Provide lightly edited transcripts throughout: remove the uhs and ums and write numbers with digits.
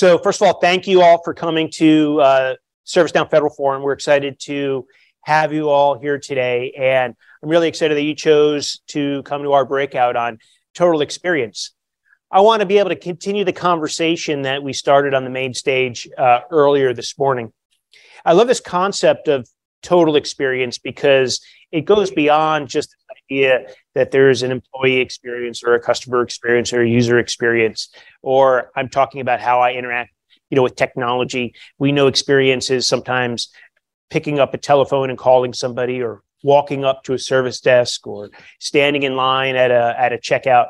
So first of all, thank you all for coming to ServiceNow Federal Forum. We're excited to have you all here today. And I'm really excited that you chose to come to our breakout on total experience. I want to be able to continue the conversation that we started on the main stage earlier this morning. I love this concept of total experience because it goes beyond just the idea that there is an employee experience or a customer experience or a user experience, or I'm talking about how I interact, with technology. We know experience is sometimes picking up a telephone and calling somebody, or walking up to a service desk, or standing in line at a checkout.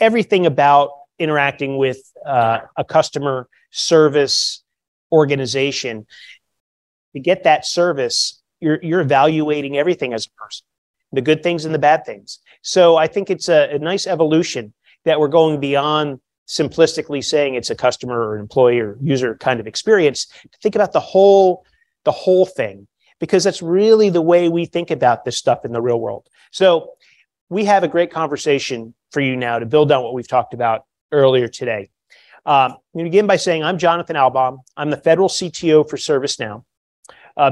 Everything about interacting with a customer service organization, to get that service, you're evaluating everything as a person, the good things and the bad things. So I think it's a nice evolution that we're going beyond simplistically saying it's a customer or an employee or user kind of experience, to think about the whole thing, because that's really the way we think about this stuff in the real world. So we have a great conversation for you now to build on what we've talked about earlier today. I'm going to begin by saying I'm Jonathan Alboum. I'm the federal CTO for ServiceNow.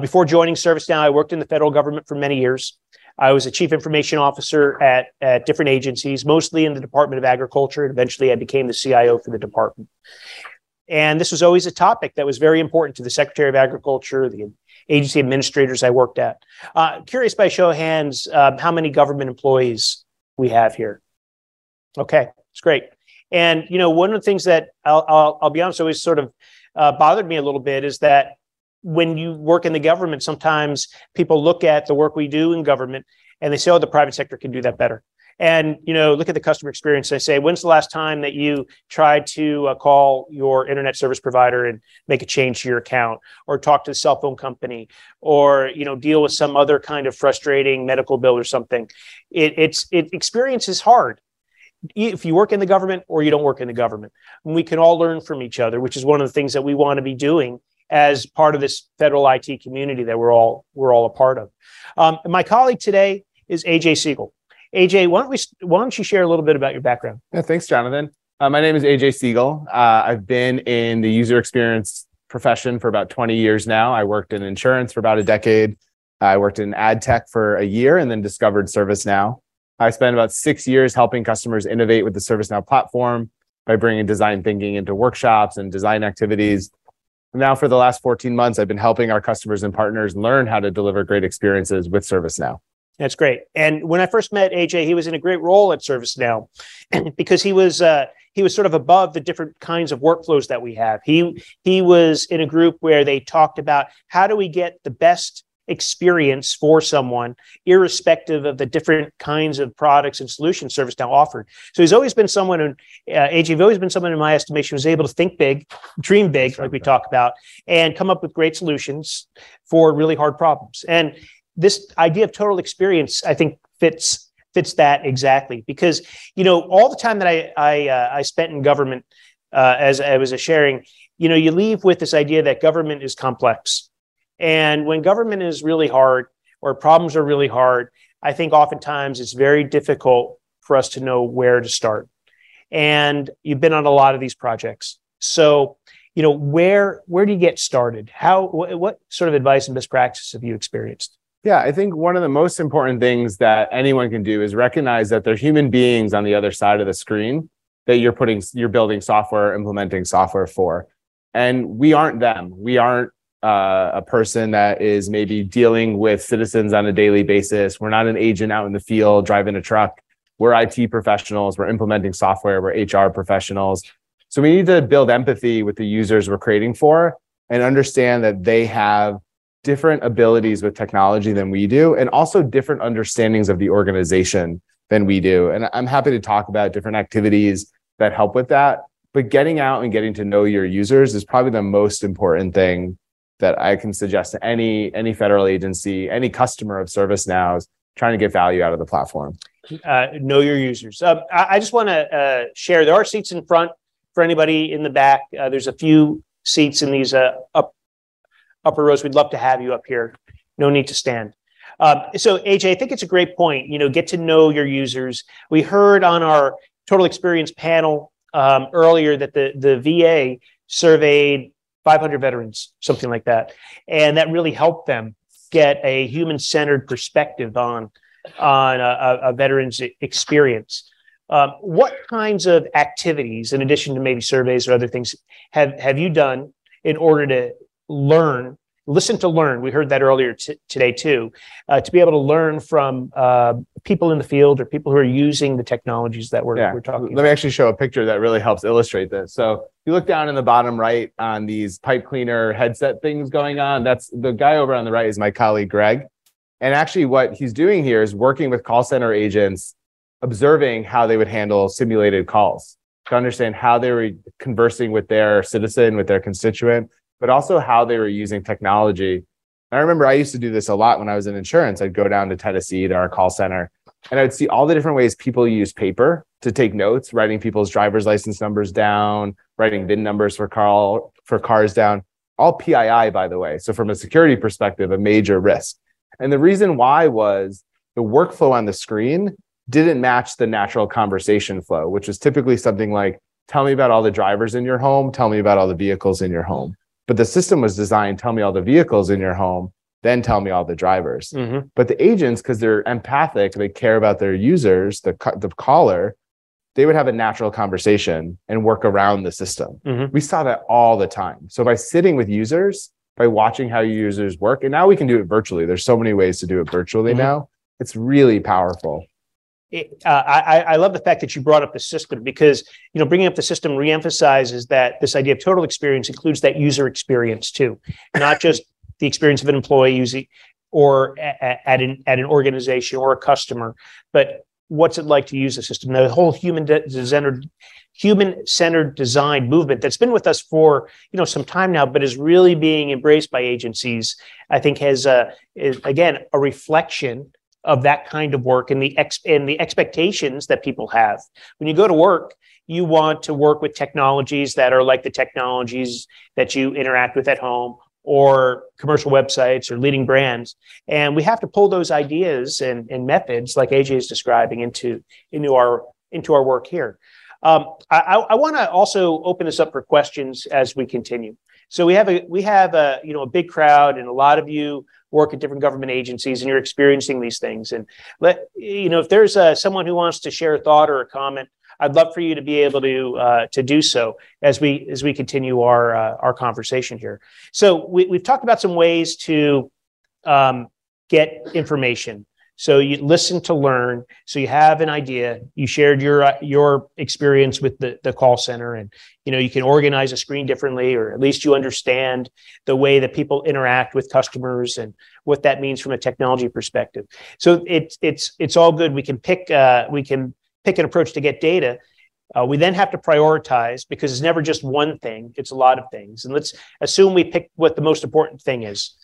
Before joining ServiceNow, I worked in the federal government for many years. I was a chief information officer at different agencies, mostly in the Department of Agriculture, and eventually I became the CIO for the department. And this was always a topic that was very important to the Secretary of Agriculture, the agency administrators I worked at. Curious by show of hands, how many government employees we have here? Okay, it's great. And, one of the things that I'll be honest, always sort of bothered me a little bit is that when you work in the government, sometimes people look at the work we do in government and they say, oh, the private sector can do that better. And, look at the customer experience. I say, when's the last time that you tried to call your internet service provider and make a change to your account, or talk to the cell phone company, or, deal with some other kind of frustrating medical bill or something? Experience is hard. If you work in the government or you don't work in the government, and we can all learn from each other, which is one of the things that we want to be doing as part of this federal IT community that we're all a part of. My colleague today is AJ Siegel. AJ, why don't you share a little bit about your background? Yeah, thanks, Jonathan. My name is AJ Siegel. I've been in the user experience profession for about 20 years now. I worked in insurance for about a decade. I worked in ad tech for a year and then discovered ServiceNow. I spent about 6 years helping customers innovate with the ServiceNow platform by bringing design thinking into workshops and design activities. Now, for the last 14 months, I've been helping our customers and partners learn how to deliver great experiences with ServiceNow. That's great. And when I first met AJ, he was in a great role at ServiceNow because he was sort of above the different kinds of workflows that we have. He was in a group where they talked about how do we get the best experience for someone, irrespective of the different kinds of products and solutions ServiceNow offered. So he's always been someone, AJ's always been someone in my estimation who's able to think big, dream big, like we talk about, and come up with great solutions for really hard problems. And this idea of total experience, I think, fits that exactly, because all the time that I spent in government, as I was sharing, you leave with this idea that government is complex. And when government is really hard, or problems are really hard, I think oftentimes it's very difficult for us to know where to start. And you've been on a lot of these projects. So, where do you get started? What sort of advice and best practice have you experienced? Yeah, I think one of the most important things that anyone can do is recognize that they're human beings on the other side of the screen that you're building software, implementing software for. And we aren't them. We aren't a person that is maybe dealing with citizens on a daily basis. We're not an agent out in the field driving a truck. We're IT professionals. We're implementing software. We're HR professionals. So we need to build empathy with the users we're creating for and understand that they have different abilities with technology than we do, and also different understandings of the organization than we do. And I'm happy to talk about different activities that help with that. But getting out and getting to know your users is probably the most important thing that I can suggest to any federal agency, any customer of ServiceNow is trying to get value out of the platform. Know your users. I just want to share, there are seats in front for anybody in the back. There's a few seats in these upper rows. We'd love to have you up here. No need to stand. So AJ, I think it's a great point. Get to know your users. We heard on our Total Experience panel earlier that the VA surveyed 500 veterans, something like that. And that really helped them get a human-centered perspective on a veteran's experience. What kinds of activities, in addition to maybe surveys or other things, have you done in order to learn, listen to learn? We heard that earlier today too, to be able to learn from people in the field or people who are using the technologies that we're talking about. Let me actually show a picture that really helps illustrate this. So if you look down in the bottom right on these pipe cleaner headset things going on, that's the guy over on the right is my colleague, Greg. And actually what he's doing here is working with call center agents, observing how they would handle simulated calls to understand how they were conversing with their citizen, with their constituent, but also how they were using technology. And I remember I used to do this a lot when I was in insurance. I'd go down to Tennessee to our call center and I would see all the different ways people use paper to take notes, writing people's driver's license numbers down, writing VIN numbers for cars down, all PII, by the way. So from a security perspective, a major risk. And the reason why was the workflow on the screen didn't match the natural conversation flow, which was typically something like, tell me about all the drivers in your home, tell me about all the vehicles in your home. But the system was designed, tell me all the vehicles in your home, then tell me all the drivers. Mm-hmm. But the agents, because they're empathic, they care about their users, the caller, they would have a natural conversation and work around the system. Mm-hmm. We saw that all the time. So by sitting with users, by watching how users work, and now we can do it virtually. There's so many ways to do it virtually now. It's really powerful. I love the fact that you brought up the system because, you know, bringing up the system reemphasizes that this idea of total experience includes that user experience too, not just the experience of an employee using or at an organization or a customer, but what's it like to use the system? The whole human-centered design movement that's been with us for, you know, some time now, but is really being embraced by agencies, I think is again a reflection of that kind of work and the expectations that people have. When you go to work, you want to work with technologies that are like the technologies that you interact with at home or commercial websites or leading brands. And we have to pull those ideas and methods like AJ is describing into our work here. I want to also open this up for questions as we continue. So we have a you know, a big crowd, and a lot of you work at different government agencies and you're experiencing these things. And if there's someone who wants to share a thought or a comment, I'd love for you to be able to do so as we continue our conversation here. So we've talked about some ways to get information. So you listen to learn. So you have an idea. You shared your experience with the call center, and you know you can organize a screen differently, or at least you understand the way that people interact with customers and what that means from a technology perspective. So it's all good. We can pick an approach to get data. We then have to prioritize because it's never just one thing; it's a lot of things. And let's assume we pick what the most important thing is.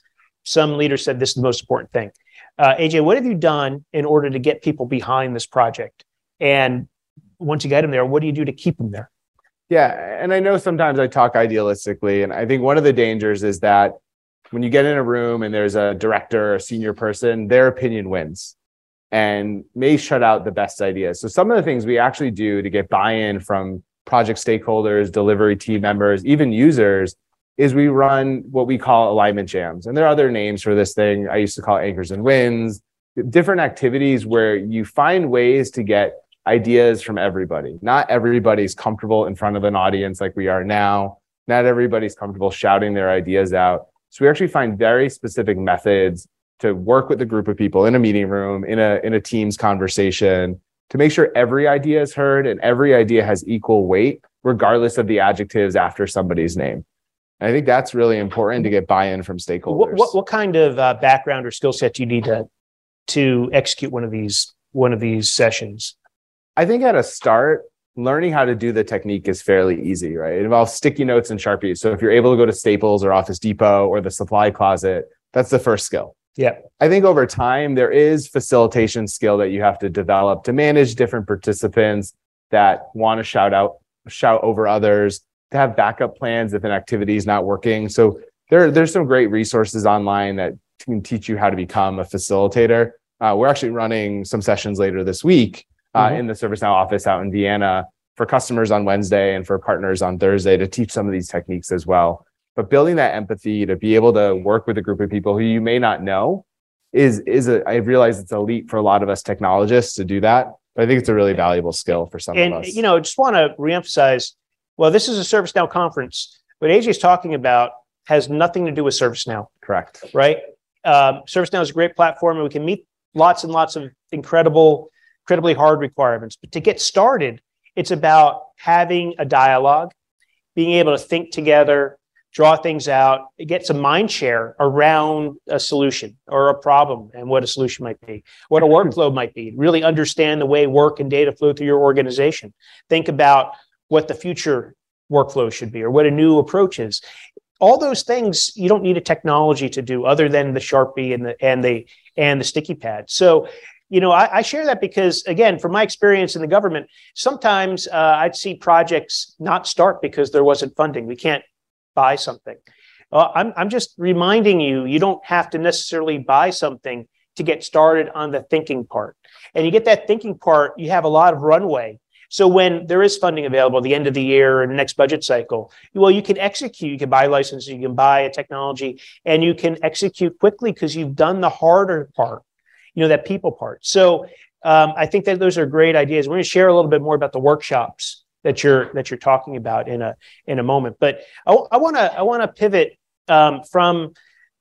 Some leader said this is the most important thing. AJ, what have you done in order to get people behind this project? And once you get them there, what do you do to keep them there? Yeah. And I know sometimes I talk idealistically. And I think one of the dangers is that when you get in a room and there's a director, a senior person, their opinion wins and may shut out the best ideas. So some of the things we actually do to get buy-in from project stakeholders, delivery team members, even users, is we run what we call alignment jams. And there are other names for this thing. I used to call it anchors and wins, different activities where you find ways to get ideas from everybody. Not everybody's comfortable in front of an audience like we are now. Not everybody's comfortable shouting their ideas out. So we actually find very specific methods to work with a group of people in a meeting room, in a team's conversation, to make sure every idea is heard and every idea has equal weight, regardless of the adjectives after somebody's name. I think that's really important to get buy-in from stakeholders. What kind of background or skill set do you need to execute one of these sessions? I think at a start, learning how to do the technique is fairly easy, right? It involves sticky notes and Sharpies. So if you're able to go to Staples or Office Depot or the supply closet, that's the first skill. Yeah. I think over time, there is facilitation skill that you have to develop to manage different participants that want to shout over others, to have backup plans if an activity is not working. So there's some great resources online that can teach you how to become a facilitator. We're actually running some sessions later this week in the ServiceNow office out in Vienna for customers on Wednesday and for partners on Thursday to teach some of these techniques as well. But building that empathy to be able to work with a group of people who you may not know is I realize it's a leap for a lot of us technologists to do that, but I think it's a really valuable skill for some of us. You know, I just want to reemphasize, well, this is a ServiceNow conference. What AJ is talking about has nothing to do with ServiceNow. Correct. Right? ServiceNow is a great platform, and we can meet lots and lots of incredibly hard requirements. But to get started, it's about having a dialogue, being able to think together, draw things out, get some mind share around a solution or a problem and what a solution might be, what a workflow might be. Really understand the way work and data flow through your organization. Think about what the future workflow should be or what a new approach is. All those things you don't need a technology to do other than the Sharpie and the sticky pad. So, you know, I share that because, again, from my experience in the government, sometimes I'd see projects not start because there wasn't funding. We can't buy something. I'm just reminding you, you don't have to necessarily buy something to get started on the thinking part. And you get that thinking part, you have a lot of runway. So when there is funding available at the end of the year and next budget cycle, well, you can execute, you can buy licenses, you can buy a technology, and you can execute quickly because you've done the harder part. You know, that people part. So I think that those are great ideas. We're going to share a little bit more about the workshops that you're talking about in a moment. But I want to pivot from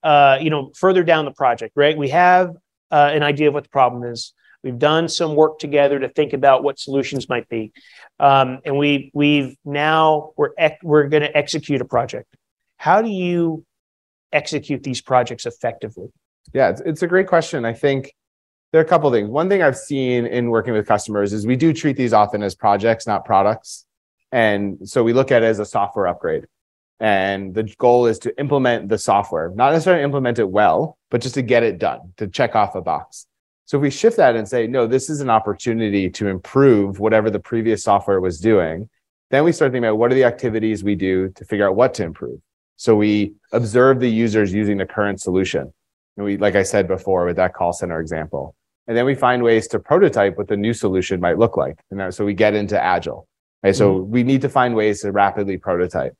you know, further down the project. Right, we have an idea of what the problem is. We've done some work together to think about what solutions might be, and we're going to execute a project. How do you execute these projects effectively? Yeah, it's a great question. I think there are a couple of things. One thing I've seen in working with customers is we do treat these often as projects, not products. And so we look at it as a software upgrade. And the goal is to implement the software, not necessarily implement it well, but just to get it done, to check off a box. So if we shift that and say, no, this is an opportunity to improve whatever the previous software was doing, then we start thinking about what are the activities we do to figure out what to improve. So we observe the users using the current solution. And we, like I said before, with that call center example. And then we find ways to prototype what the new solution might look like. And so we get into Agile, right? Mm-hmm. So we need to find ways to rapidly prototype.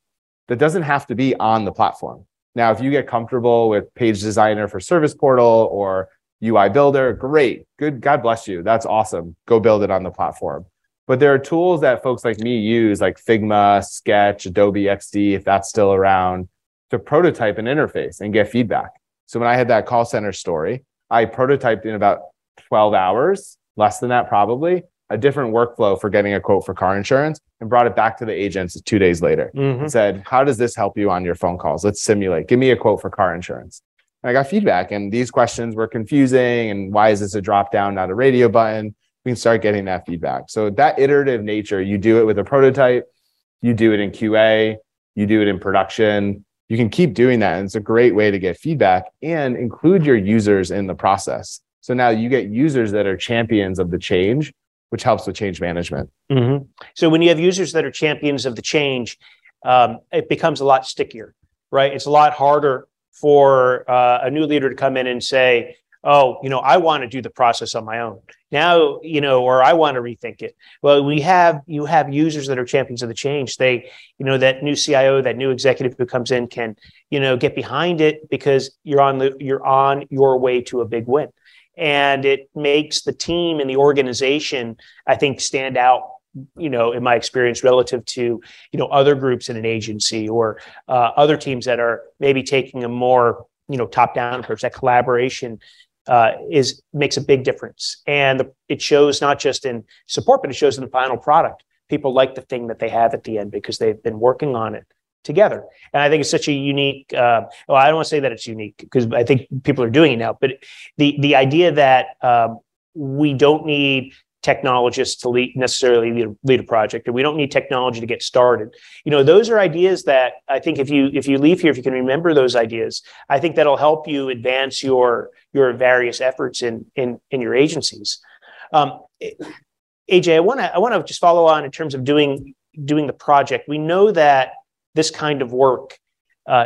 That doesn't have to be on the platform. Now, if you get comfortable with Page Designer for Service Portal or UI Builder, great, good, God bless you. That's awesome. Go build it on the platform. But there are tools that folks like me use, like Figma, Sketch, Adobe XD, if that's still around, to prototype an interface and get feedback. So when I had that call center story, I prototyped in about 12 hours, less than that probably, a different workflow for getting a quote for car insurance and brought it back to the agents 2 days later and said, how does this help you on your phone calls? Let's simulate. Give me a quote for car insurance. And I got feedback, and these questions were confusing, and why is this a drop down, not a radio button? We can start getting that feedback. So that iterative nature, you do it with a prototype, you do it in QA, you do it in production. You can keep doing that, and it's a great way to get feedback and include your users in the process. So now you get users that are champions of the change, which helps with change management. Mm-hmm. So when you have users that are champions of the change, it becomes a lot stickier, right? It's a lot harder for a new leader to come in and say, oh, you know, I want to do the process on my own now, you know, or I want to rethink it. Well, you have users that are champions of the change. They, you know, that new CIO, that new executive who comes in can, you know, get behind it because you're on your way to a big win. And it makes the team and the organization, I think, stand out, you know, in my experience relative to, you know, other groups in an agency or other teams that are maybe taking a more, you know, top-down approach. That collaboration makes a big difference. And it shows not just in support, but it shows in the final product. People like the thing that they have at the end because they've been working on it together. And I think it's such a unique, well, I don't want to say that it's unique because I think people are doing it now, but the idea that we don't need technologists to necessarily lead a project, and we don't need technology to get started. You know, those are ideas that I think if you leave here, if you can remember those ideas, I think that'll help you advance your various efforts in your agencies. AJ, I want to just follow on in terms of doing the project. We know that this kind of work,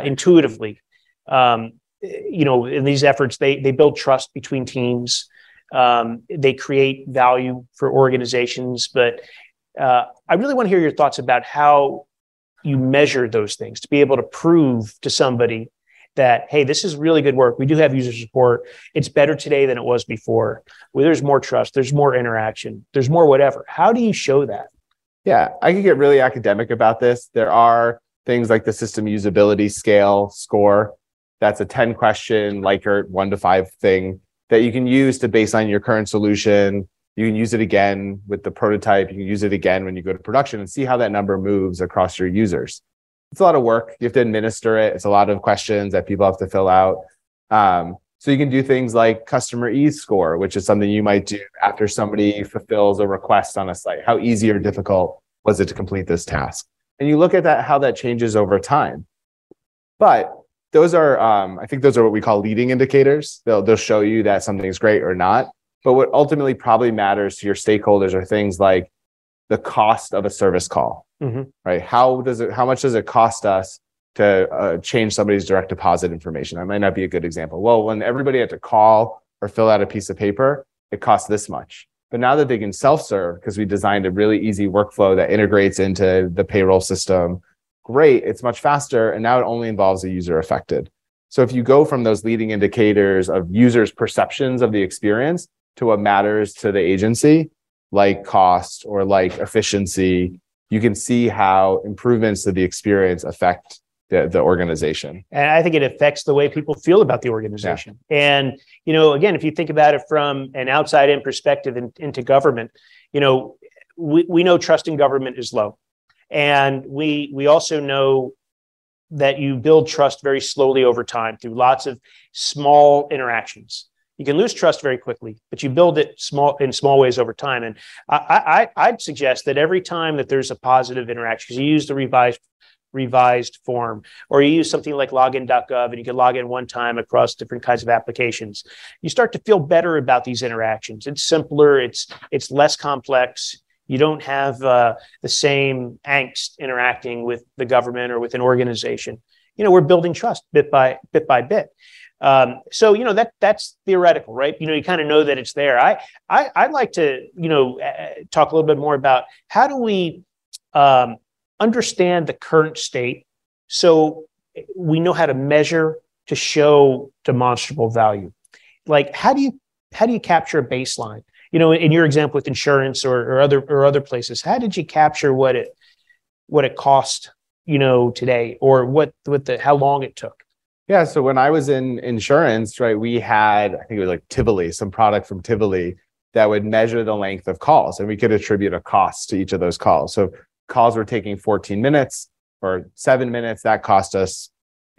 intuitively, you know, in these efforts, they build trust between teams. They create value for organizations, but I really want to hear your thoughts about how you measure those things to be able to prove to somebody that, hey, this is really good work. We do have user support. It's better today than it was before. Well, there's more trust. There's more interaction. There's more whatever. How do you show that? Yeah, I could get really academic about this. There are things like the system usability scale score. That's a 10-question Likert 1 to 5 thing that you can use to baseline your current solution. You can use it again with the prototype. You can use it again when you go to production and see how that number moves across your users. It's a lot of work. You have to administer it. It's a lot of questions that people have to fill out. So you can do things like customer ease score, which is something you might do after somebody fulfills a request on a site. How easy or difficult was it to complete this task? And you look at that, how that changes over time. But those are, I think those are what we call leading indicators. They'll show you that something's great or not. But what ultimately probably matters to your stakeholders are things like the cost of a service call, right? How much does it cost us to change somebody's direct deposit information? That might not be a good example. Well, when everybody had to call or fill out a piece of paper, it costs this much. But now that they can self-serve, because we designed a really easy workflow that integrates into the payroll system, great, it's much faster. And now it only involves a user affected. So if you go from those leading indicators of users' perceptions of the experience to what matters to the agency, like cost or like efficiency, you can see how improvements to the experience affect the organization. And I think it affects the way people feel about the organization. Yeah. And, you know, again, if you think about it from an outside-in perspective into government, you know, we know trust in government is low. And we also know that you build trust very slowly over time through lots of small interactions. You can lose trust very quickly, but you build it in small ways over time. And I'd suggest that every time that there's a positive interaction, you use the revised form, or you use something like login.gov, and you can log in one time across different kinds of applications. You start to feel better about these interactions. It's simpler. It's less complex. You don't have the same angst interacting with the government or with an organization. You know, we're building trust bit by bit. So, you know, that's theoretical, right? You know, you kind of know that it's there. I'd like to, you know, talk a little bit more about how do we understand the current state so we know how to measure to show demonstrable value. Like, how do you capture a baseline? You know, in your example with insurance or other places, how did you capture what it cost, you know, today, or how long it took? Yeah. So when I was in insurance, right, we had, I think it was like Tivoli, some product from Tivoli that would measure the length of calls, and we could attribute a cost to each of those calls. So calls were taking 14 minutes or 7 minutes. That cost us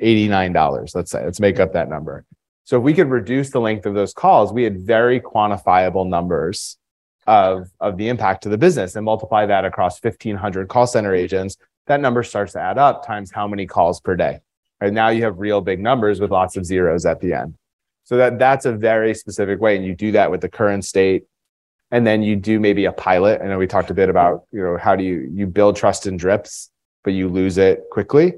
$89. Let's say, let's make up that number. So if we could reduce the length of those calls, we had very quantifiable numbers of the impact to the business, and multiply that across 1,500 call center agents. That number starts to add up times how many calls per day. Right now you have real big numbers with lots of zeros at the end. So that's a very specific way. And you do that with the current state. And then you do maybe a pilot. I know we talked a bit about, you know, how do you build trust in drips, but you lose it quickly.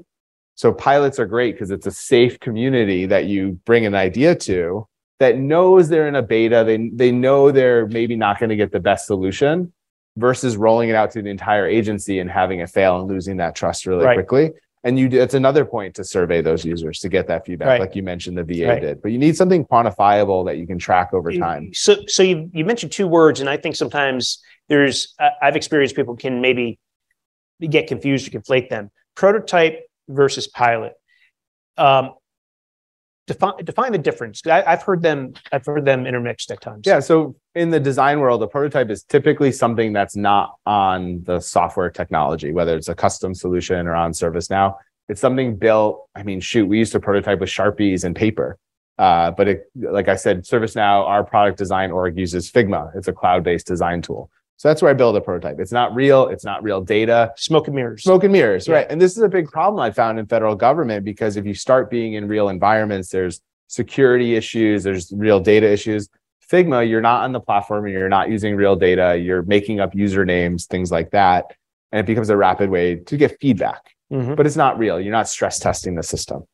So pilots are great because it's a safe community that you bring an idea to that knows they're in a beta. They know they're maybe not going to get the best solution, versus rolling it out to the entire agency and having it fail and losing that trust really quickly. And it's another point to survey those users to get that feedback, like you mentioned the VA did. But you need something quantifiable that you can track over time. So you mentioned two words, and I think sometimes I've experienced people can maybe get confused or conflate them. Prototype versus pilot. Define the difference. I've heard them intermixed at times. Yeah. So in the design world, a prototype is typically something that's not on the software technology, whether it's a custom solution or on ServiceNow. It's something built. I mean, shoot, we used to prototype with Sharpies and paper. But like I said, ServiceNow, our product design org uses Figma. It's a cloud-based design tool. So that's where I build a prototype. It's not real. It's not real data. Smoke and mirrors. Smoke and mirrors, right? And this is a big problem I found in federal government, because if you start being in real environments, there's security issues, there's real data issues. Figma, you're not on the platform and you're not using real data. You're making up usernames, things like that. And it becomes a rapid way to get feedback, but it's not real. You're not stress testing the system.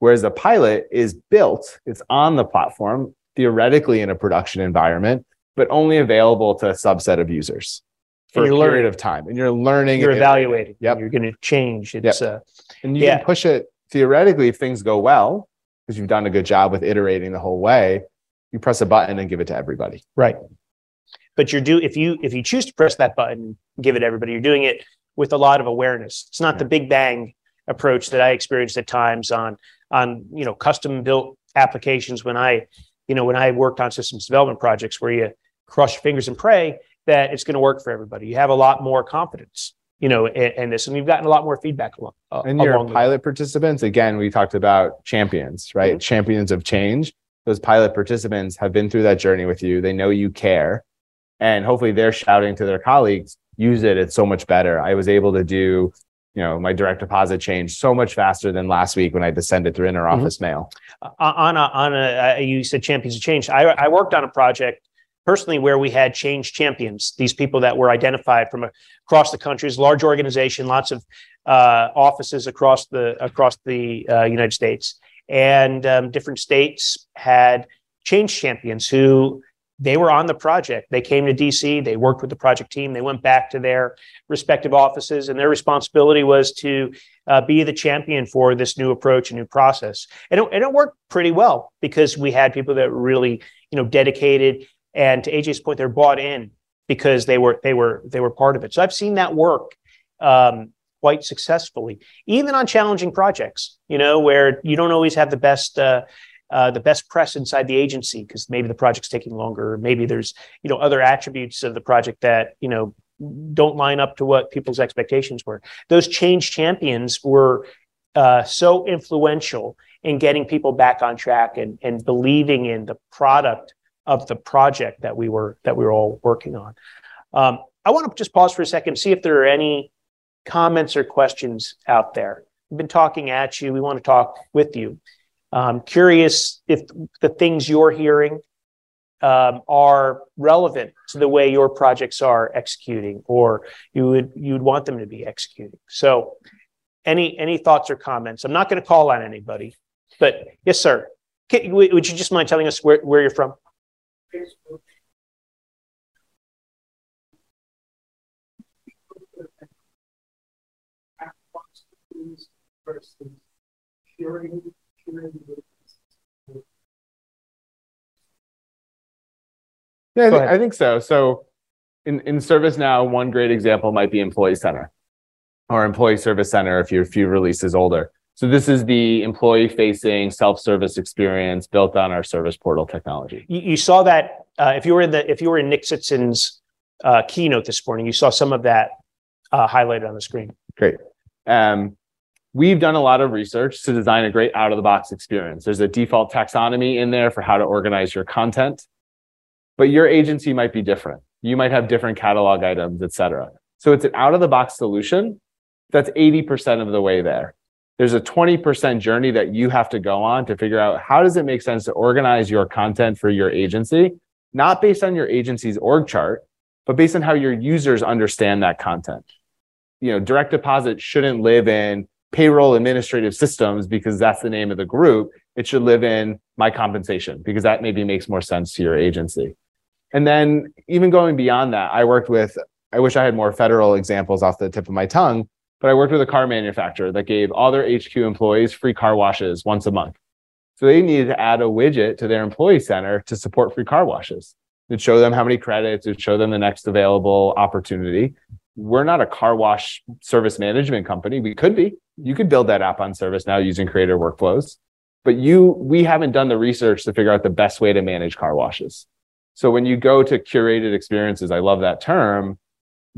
Whereas a pilot is built, it's on the platform, theoretically in a production environment, but only available to a subset of users. for a period of time, and you're learning. You're evaluating. Yep. You're going to change. It's and you can push it theoretically if things go well, because you've done a good job with iterating the whole way. You press a button and give it to everybody. Right. But you're if you choose to press that button, give it to everybody, you're doing it with a lot of awareness. It's not the big bang approach that I experienced at times on custom built applications when I worked on systems development projects, where you cross your fingers and pray that it's going to work for everybody. You have a lot more confidence, in this, and you've gotten a lot more feedback along. And your pilot participants, again, we talked about champions, right? Mm-hmm. Champions of change. Those pilot participants have been through that journey with you. They know you care, and hopefully they're shouting to their colleagues, use it. It's so much better. I was able to do, my direct deposit change so much faster than last week when I had to send it through interoffice mail. You said champions of change. I worked on a project personally, where we had change champions, these people that were identified from across the country. It's a large organization, lots of offices across the United States, and different states had change champions who they were on the project. They came to DC, they worked with the project team, they went back to their respective offices, and their responsibility was to be the champion for this new approach and new process. And it worked pretty well, because we had people that were really dedicated. And to AJ's point, they're bought in because they were part of it. So I've seen that work quite successfully, even on challenging projects. Where you don't always have the best press inside the agency, because maybe the project's taking longer, or maybe there's other attributes of the project that don't line up to what people's expectations were. Those change champions were so influential in getting people back on track and believing in the product of the project that we were all working on. I want to just pause for a second, see if there are any comments or questions out there. We've been talking at you. We want to talk with you. Curious if the things you're hearing are relevant to the way your projects are executing, or you'd want them to be executing. So any thoughts or comments? I'm not going to call on anybody, but yes, sir. Would you just mind telling us where you're from? Yeah, I think so. So in ServiceNow, one great example might be Employee Center, or Employee Service Center if you're a few releases older. So this is the employee-facing self-service experience built on our service portal technology. You saw that if you were in Nick Sitzen's keynote this morning, you saw some of that highlighted on the screen. Great. We've done a lot of research to design a great out-of-the-box experience. There's a default taxonomy in there for how to organize your content, but your agency might be different. You might have different catalog items, et cetera. So it's an out-of-the-box solution that's 80% of the way there. There's a 20% journey that you have to go on to figure out how does it make sense to organize your content for your agency, not based on your agency's org chart, but based on how your users understand that content. Direct deposit shouldn't live in payroll administrative systems because that's the name of the group. It should live in my compensation, because that maybe makes more sense to your agency. And then even going beyond that, I wish I had more federal examples off the tip of my tongue, but I worked with a car manufacturer that gave all their HQ employees free car washes once a month. So they needed to add a widget to their employee center to support free car washes. It'd show them how many credits, it'd show them the next available opportunity. We're not a car wash service management company. We could be. You could build that app on ServiceNow using Creator Workflows. But we haven't done the research to figure out the best way to manage car washes. So when you go to curated experiences, I love that term,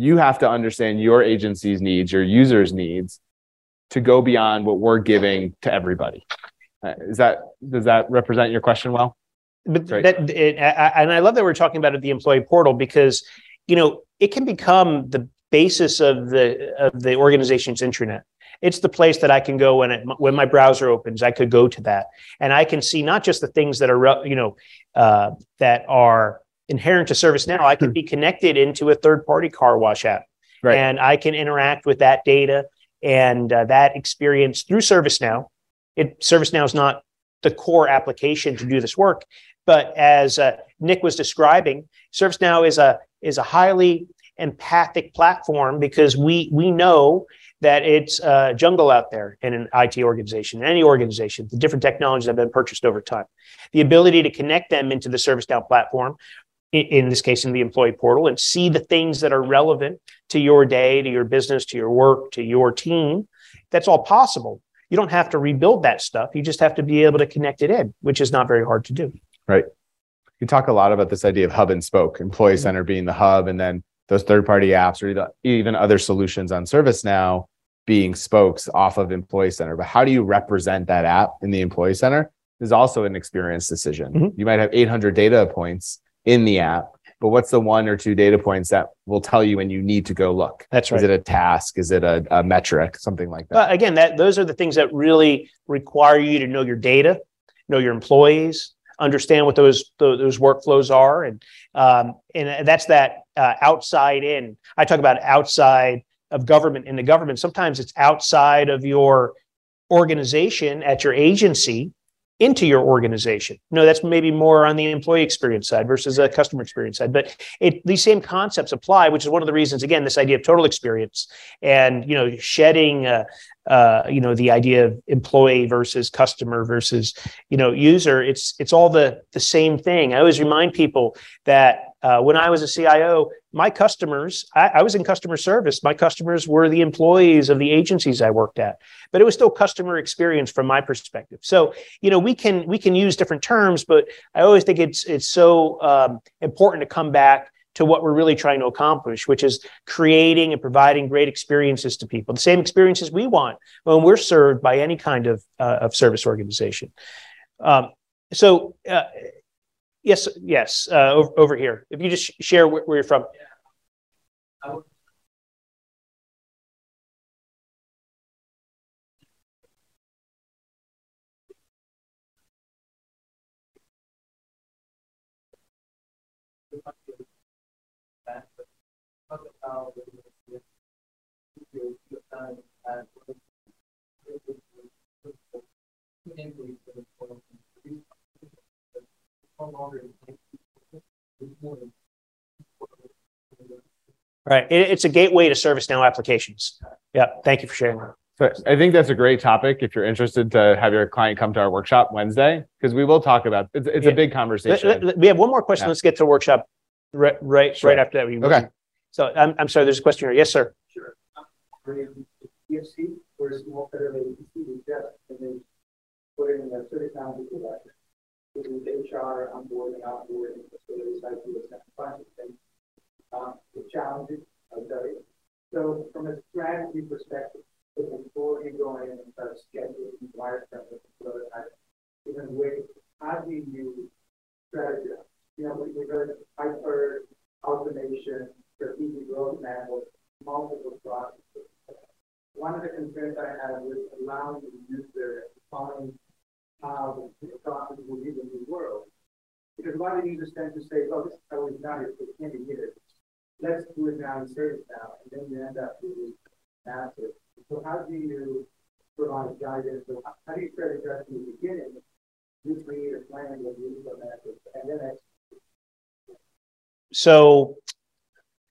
you have to understand your agency's needs, your users' needs, to go beyond what we're giving to everybody. Does that represent your question well? But I love that we're talking about the employee portal, because it can become the basis of the organization's intranet. It's the place that I can go when my browser opens. I could go to that, and I can see not just the things that are that are inherent to ServiceNow. I can be connected into a third-party car wash app, right, and I can interact with that data and that experience through ServiceNow. ServiceNow is not the core application to do this work, but as Nick was describing, ServiceNow is a highly empathic platform, because we know that it's a jungle out there in an IT organization, any organization, the different technologies that have been purchased over time. The ability to connect them into the ServiceNow platform, in this case, in the employee portal, and see the things that are relevant to your day, to your business, to your work, to your team, that's all possible. You don't have to rebuild that stuff. You just have to be able to connect it in, which is not very hard to do. Right. You talk a lot about this idea of hub and spoke, Employee Center being the hub, and then those third-party apps or even other solutions on ServiceNow being spokes off of Employee Center. But how do you represent that app in the Employee Center is also an experience decision. You might have 800 data points in the app, but what's the one or two data points that will tell you when you need to go look? That's right. Is it a task? Is it a metric? Something like that. Again, those are the things that really require you to know your data, know your employees, understand what those workflows are, and that's that outside in. I talk about outside of government. In the government, sometimes it's outside of your organization at your agency into your organization. No, that's maybe more on the employee experience side versus a customer experience side. But these same concepts apply, which is one of the reasons, again, this idea of total experience and, shedding, the idea of employee versus customer versus, user. It's all the same thing. I always remind people that when I was a CIO, my customers, I was in customer service. My customers were the employees of the agencies I worked at, but it was still customer experience from my perspective. So, we can use different terms, but I always think it's so important to come back to what we're really trying to accomplish, which is creating and providing great experiences to people, the same experiences we want when we're served by any kind of service organization. Yes. Over here. If you just share where you're from. Yeah. Right. It's a gateway to ServiceNow applications. Yeah. Thank you for sharing that. So I think that's a great topic if you're interested to have your client come to our workshop Wednesday, because we will talk about it. It's a big conversation. We have one more question. Yeah. Let's get to the workshop right sure. Right after that. Okay. So I'm sorry, there's a question here. Yes, sir. Sure. HR onboarding, outboarding, facilities, IT, and the challenges are various. So from a strategy perspective, before you go in and start scheduling wireframes and other items, even with how do you strategize? We've heard hyper automation, strategic roadmap, multiple processes. One of the concerns I have is allowing the user to find how the process will live in the world. Because a lot of users tend to say, oh, this is how we've done it for 20 years. Let's do it now in ServiceNow. And then you end up with this massive. So how do you provide guidance? So how do you try to address in the beginning? You create a plan that you implement it, and then execute. So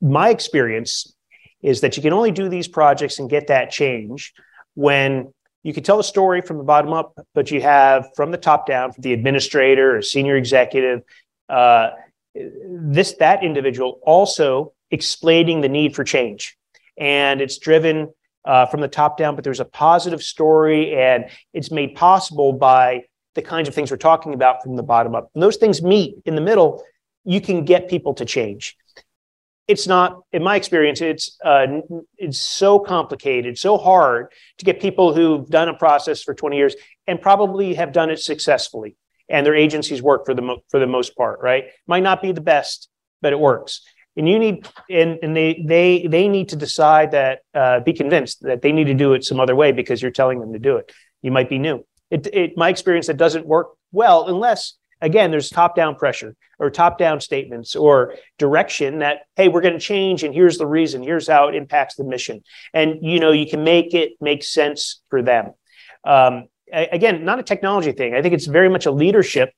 my experience is that you can only do these projects and get that change when you can tell a story from the bottom up, but you have from the top down, from the administrator or senior executive, that individual also explaining the need for change. And it's driven from the top down, but there's a positive story, and it's made possible by the kinds of things we're talking about from the bottom up. And those things meet in the middle, you can get people to change. It's not, in my experience, it's so complicated, so hard to get people who've done a process for 20 years and probably have done it successfully, and their agencies work for the most part, right? Might not be the best, but it works. And you need, and they need to decide that, be convinced that they need to do it some other way because you're telling them to do it. You might be new. My experience, that doesn't work well unless, again, there's top-down pressure or top-down statements or direction that, hey, we're going to change, and here's the reason. Here's how it impacts the mission. And, you can make it make sense for them. Again, not a technology thing. I think it's very much a leadership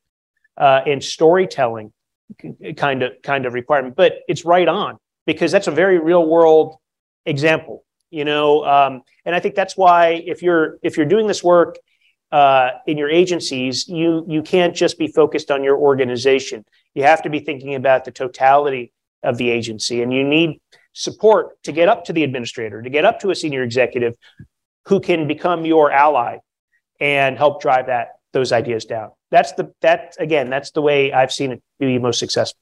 and storytelling kind of requirement, but it's right on. because that's a very real world example, you know. And I think that's why if you're doing this work in your agencies, you can't just be focused on your organization. You have to be thinking about the totality of the agency, and you need support to get up to the administrator, to get up to a senior executive who can become your ally and help drive those ideas down. That's the way I've seen it be most successful.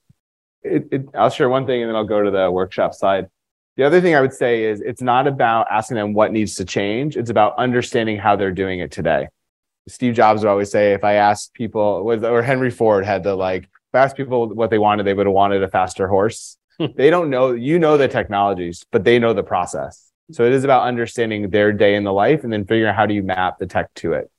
I'll share one thing and then I'll go to the workshop side. The other thing I would say is it's not about asking them what needs to change. It's about understanding how they're doing it today. Steve Jobs would always say, if I asked people, or Henry Ford had the like, if I asked people what they wanted, they would have wanted a faster horse. They don't know, you know the technologies, but they know the process. So it is about understanding their day in the life and then figuring out how do you map the tech to it.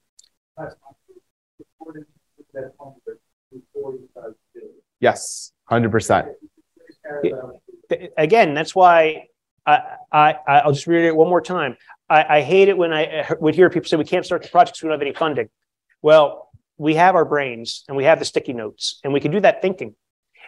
Yes, 100%. Again, that's why I'll just reiterate one more time. I hate it when I would hear people say, we can't start the project because we don't have any funding. Well, we have our brains and we have the sticky notes and we can do that thinking.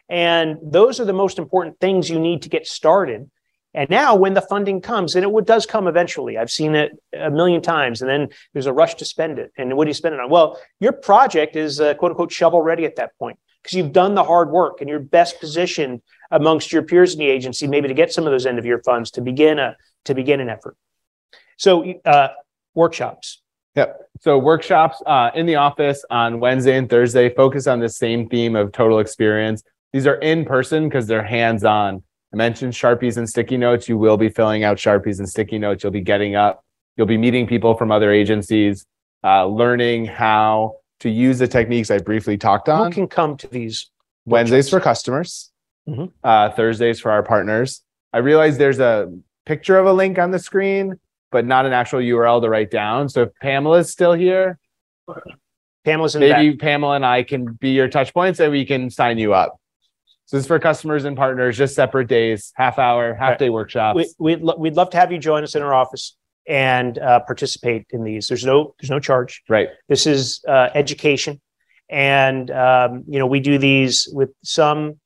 And those are the most important things you need to get started. And now when the funding comes, and it does come eventually, I've seen it a million times, and then there's a rush to spend it. And what do you spend it on? Well, your project is quote unquote shovel ready at that point, because you've done the hard work and you're best positioned amongst your peers in the agency, maybe to get some of those end of year funds to begin an effort. So workshops. Yep. So workshops in the office on Wednesday and Thursday focus on the same theme of total experience. These are in person because they're hands-on. I mentioned Sharpies and sticky notes. You will be filling out Sharpies and sticky notes. You'll be getting up. You'll be meeting people from other agencies, learning how to use the techniques I briefly talked on. Who can come to these? Wednesdays for customers, Thursdays for our partners. I realize there's a picture of a link on the screen, but not an actual URL to write down. So if Pamela's still here, maybe Pamela and I can be your touch points and we can sign you up. So this is for customers and partners, just separate days, half-day workshops. We'd love to have you join us in our office and participate in these. There's no charge. Right. This is education, and we do these with some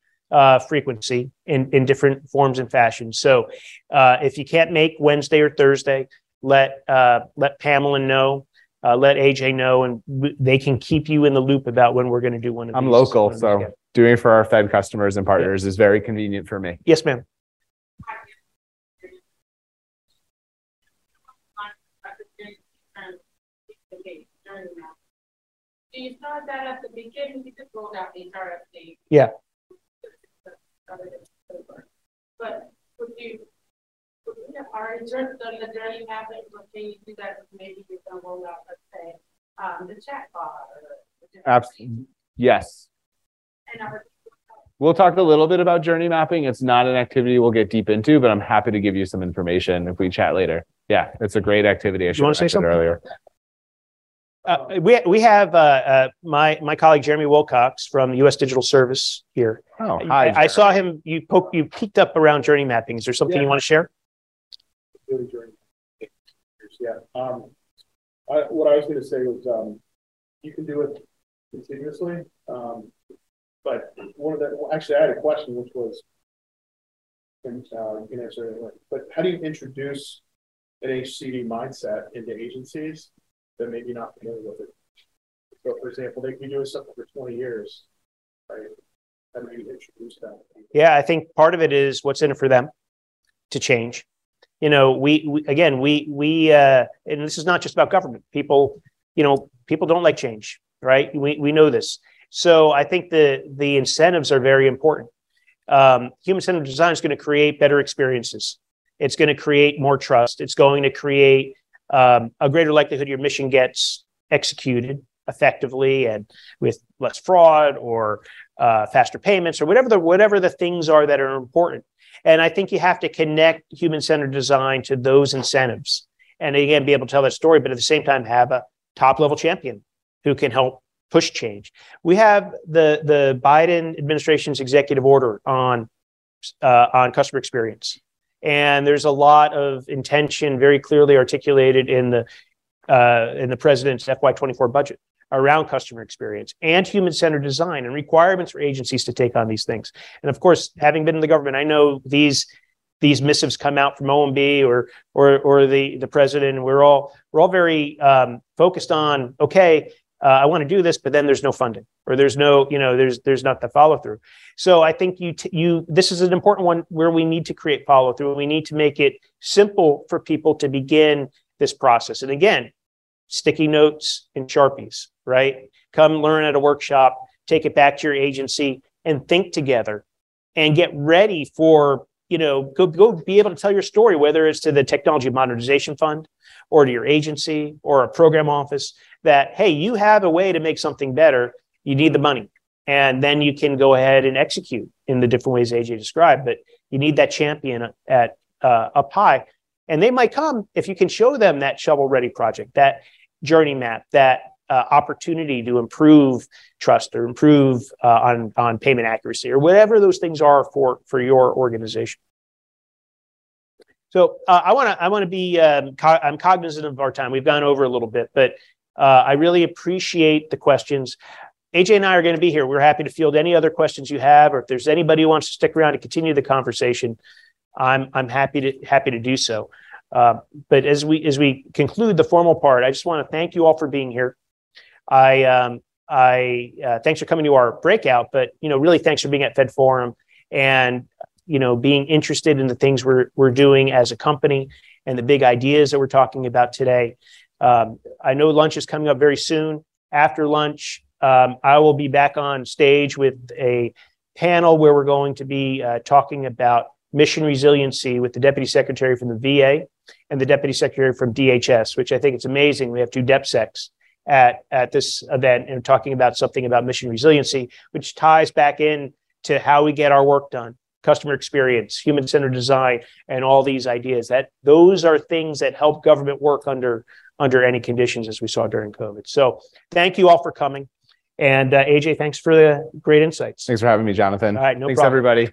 frequency in different forms and fashions. So if you can't make Wednesday or Thursday, let Pamela know. Let AJ know, and they can keep you in the loop about when we're going to do one of these. I'm local, so doing it for our Fed customers and partners is very convenient for me. Yes, ma'am. Do you start that at the beginning? You just rolled out these RFPs. Yeah. But are in terms of the journey mapping, can you do that? Maybe you can roll out, let's say, the chat bot. Absolutely. Yes. We'll talk a little bit about journey mapping. It's not an activity we'll get deep into, but I'm happy to give you some information if we chat later. Yeah, it's a great activity. I should have mentioned earlier. We have my colleague Jeremy Wilcox from U.S. Digital Service here. Oh, hi. I saw him. You peeked up around journey mapping. Is there something you want to share? Yeah. What I was going to say was you can do it continuously, but I had a question, which was, and you can answer it anyway. But how do you introduce an HCD mindset into agencies that maybe not familiar with it? So, for example, they can be doing something for 20 years, right? How do you introduce that? Yeah, I think part of it is what's in it for them to change. You know, we and this is not just about government. People don't like change, right? We know this. So I think the incentives are very important. Human-centered design is going to create better experiences. It's going to create more trust. It's going to create a greater likelihood your mission gets executed effectively and with less fraud or faster payments or whatever the things are that are important. And I think you have to connect human-centered design to those incentives. And again, be able to tell that story, but at the same time, have a top-level champion who can help push change. We have the Biden administration's executive order on customer experience. And there's a lot of intention very clearly articulated in the president's FY24 budget around customer experience and human-centered design and requirements for agencies to take on these things. And of course, having been in the government, I know these these missives come out from OMB or the president. And we're all very focused on, okay, I want to do this, but then there's no funding, or there's no, there's not the follow through. So I think this is an important one where we need to create follow through. We need to make it simple for people to begin this process. And again, sticky notes and Sharpies, right? Come learn at a workshop, take it back to your agency, and think together, and get ready for, go be able to tell your story, whether it's to the Technology Modernization Fund or to your agency or a program office, that, hey, you have a way to make something better. You need the money. And then you can go ahead and execute in the different ways AJ described, but you need that champion at up high. And they might come if you can show them that shovel-ready project, that journey map, that opportunity to improve trust or improve on payment accuracy or whatever those things are for your organization. So I want to be I'm cognizant of our time. We've gone over a little bit, but I really appreciate the questions. AJ and I are going to be here. We're happy to field any other questions you have, or if there's anybody who wants to stick around to continue the conversation, I'm happy to do so. But as we conclude the formal part, I just want to thank you all for being here. I thanks for coming to our breakout, but really thanks for being at Fed Forum and being interested in the things we're doing as a company and the big ideas that we're talking about today. I know lunch is coming up very soon. After lunch, I will be back on stage with a panel where we're going to be talking about mission resiliency with the Deputy Secretary from the VA and the Deputy Secretary from DHS, which I think it's amazing. We have two DepSecs at this event and talking about something about mission resiliency, which ties back in to how we get our work done, customer experience, human-centered design, and all these ideas. Those are things that help government work under any conditions, as we saw during COVID. So thank you all for coming. And AJ, thanks for the great insights. Thanks for having me, Jonathan. All right, no problem. Thanks, everybody.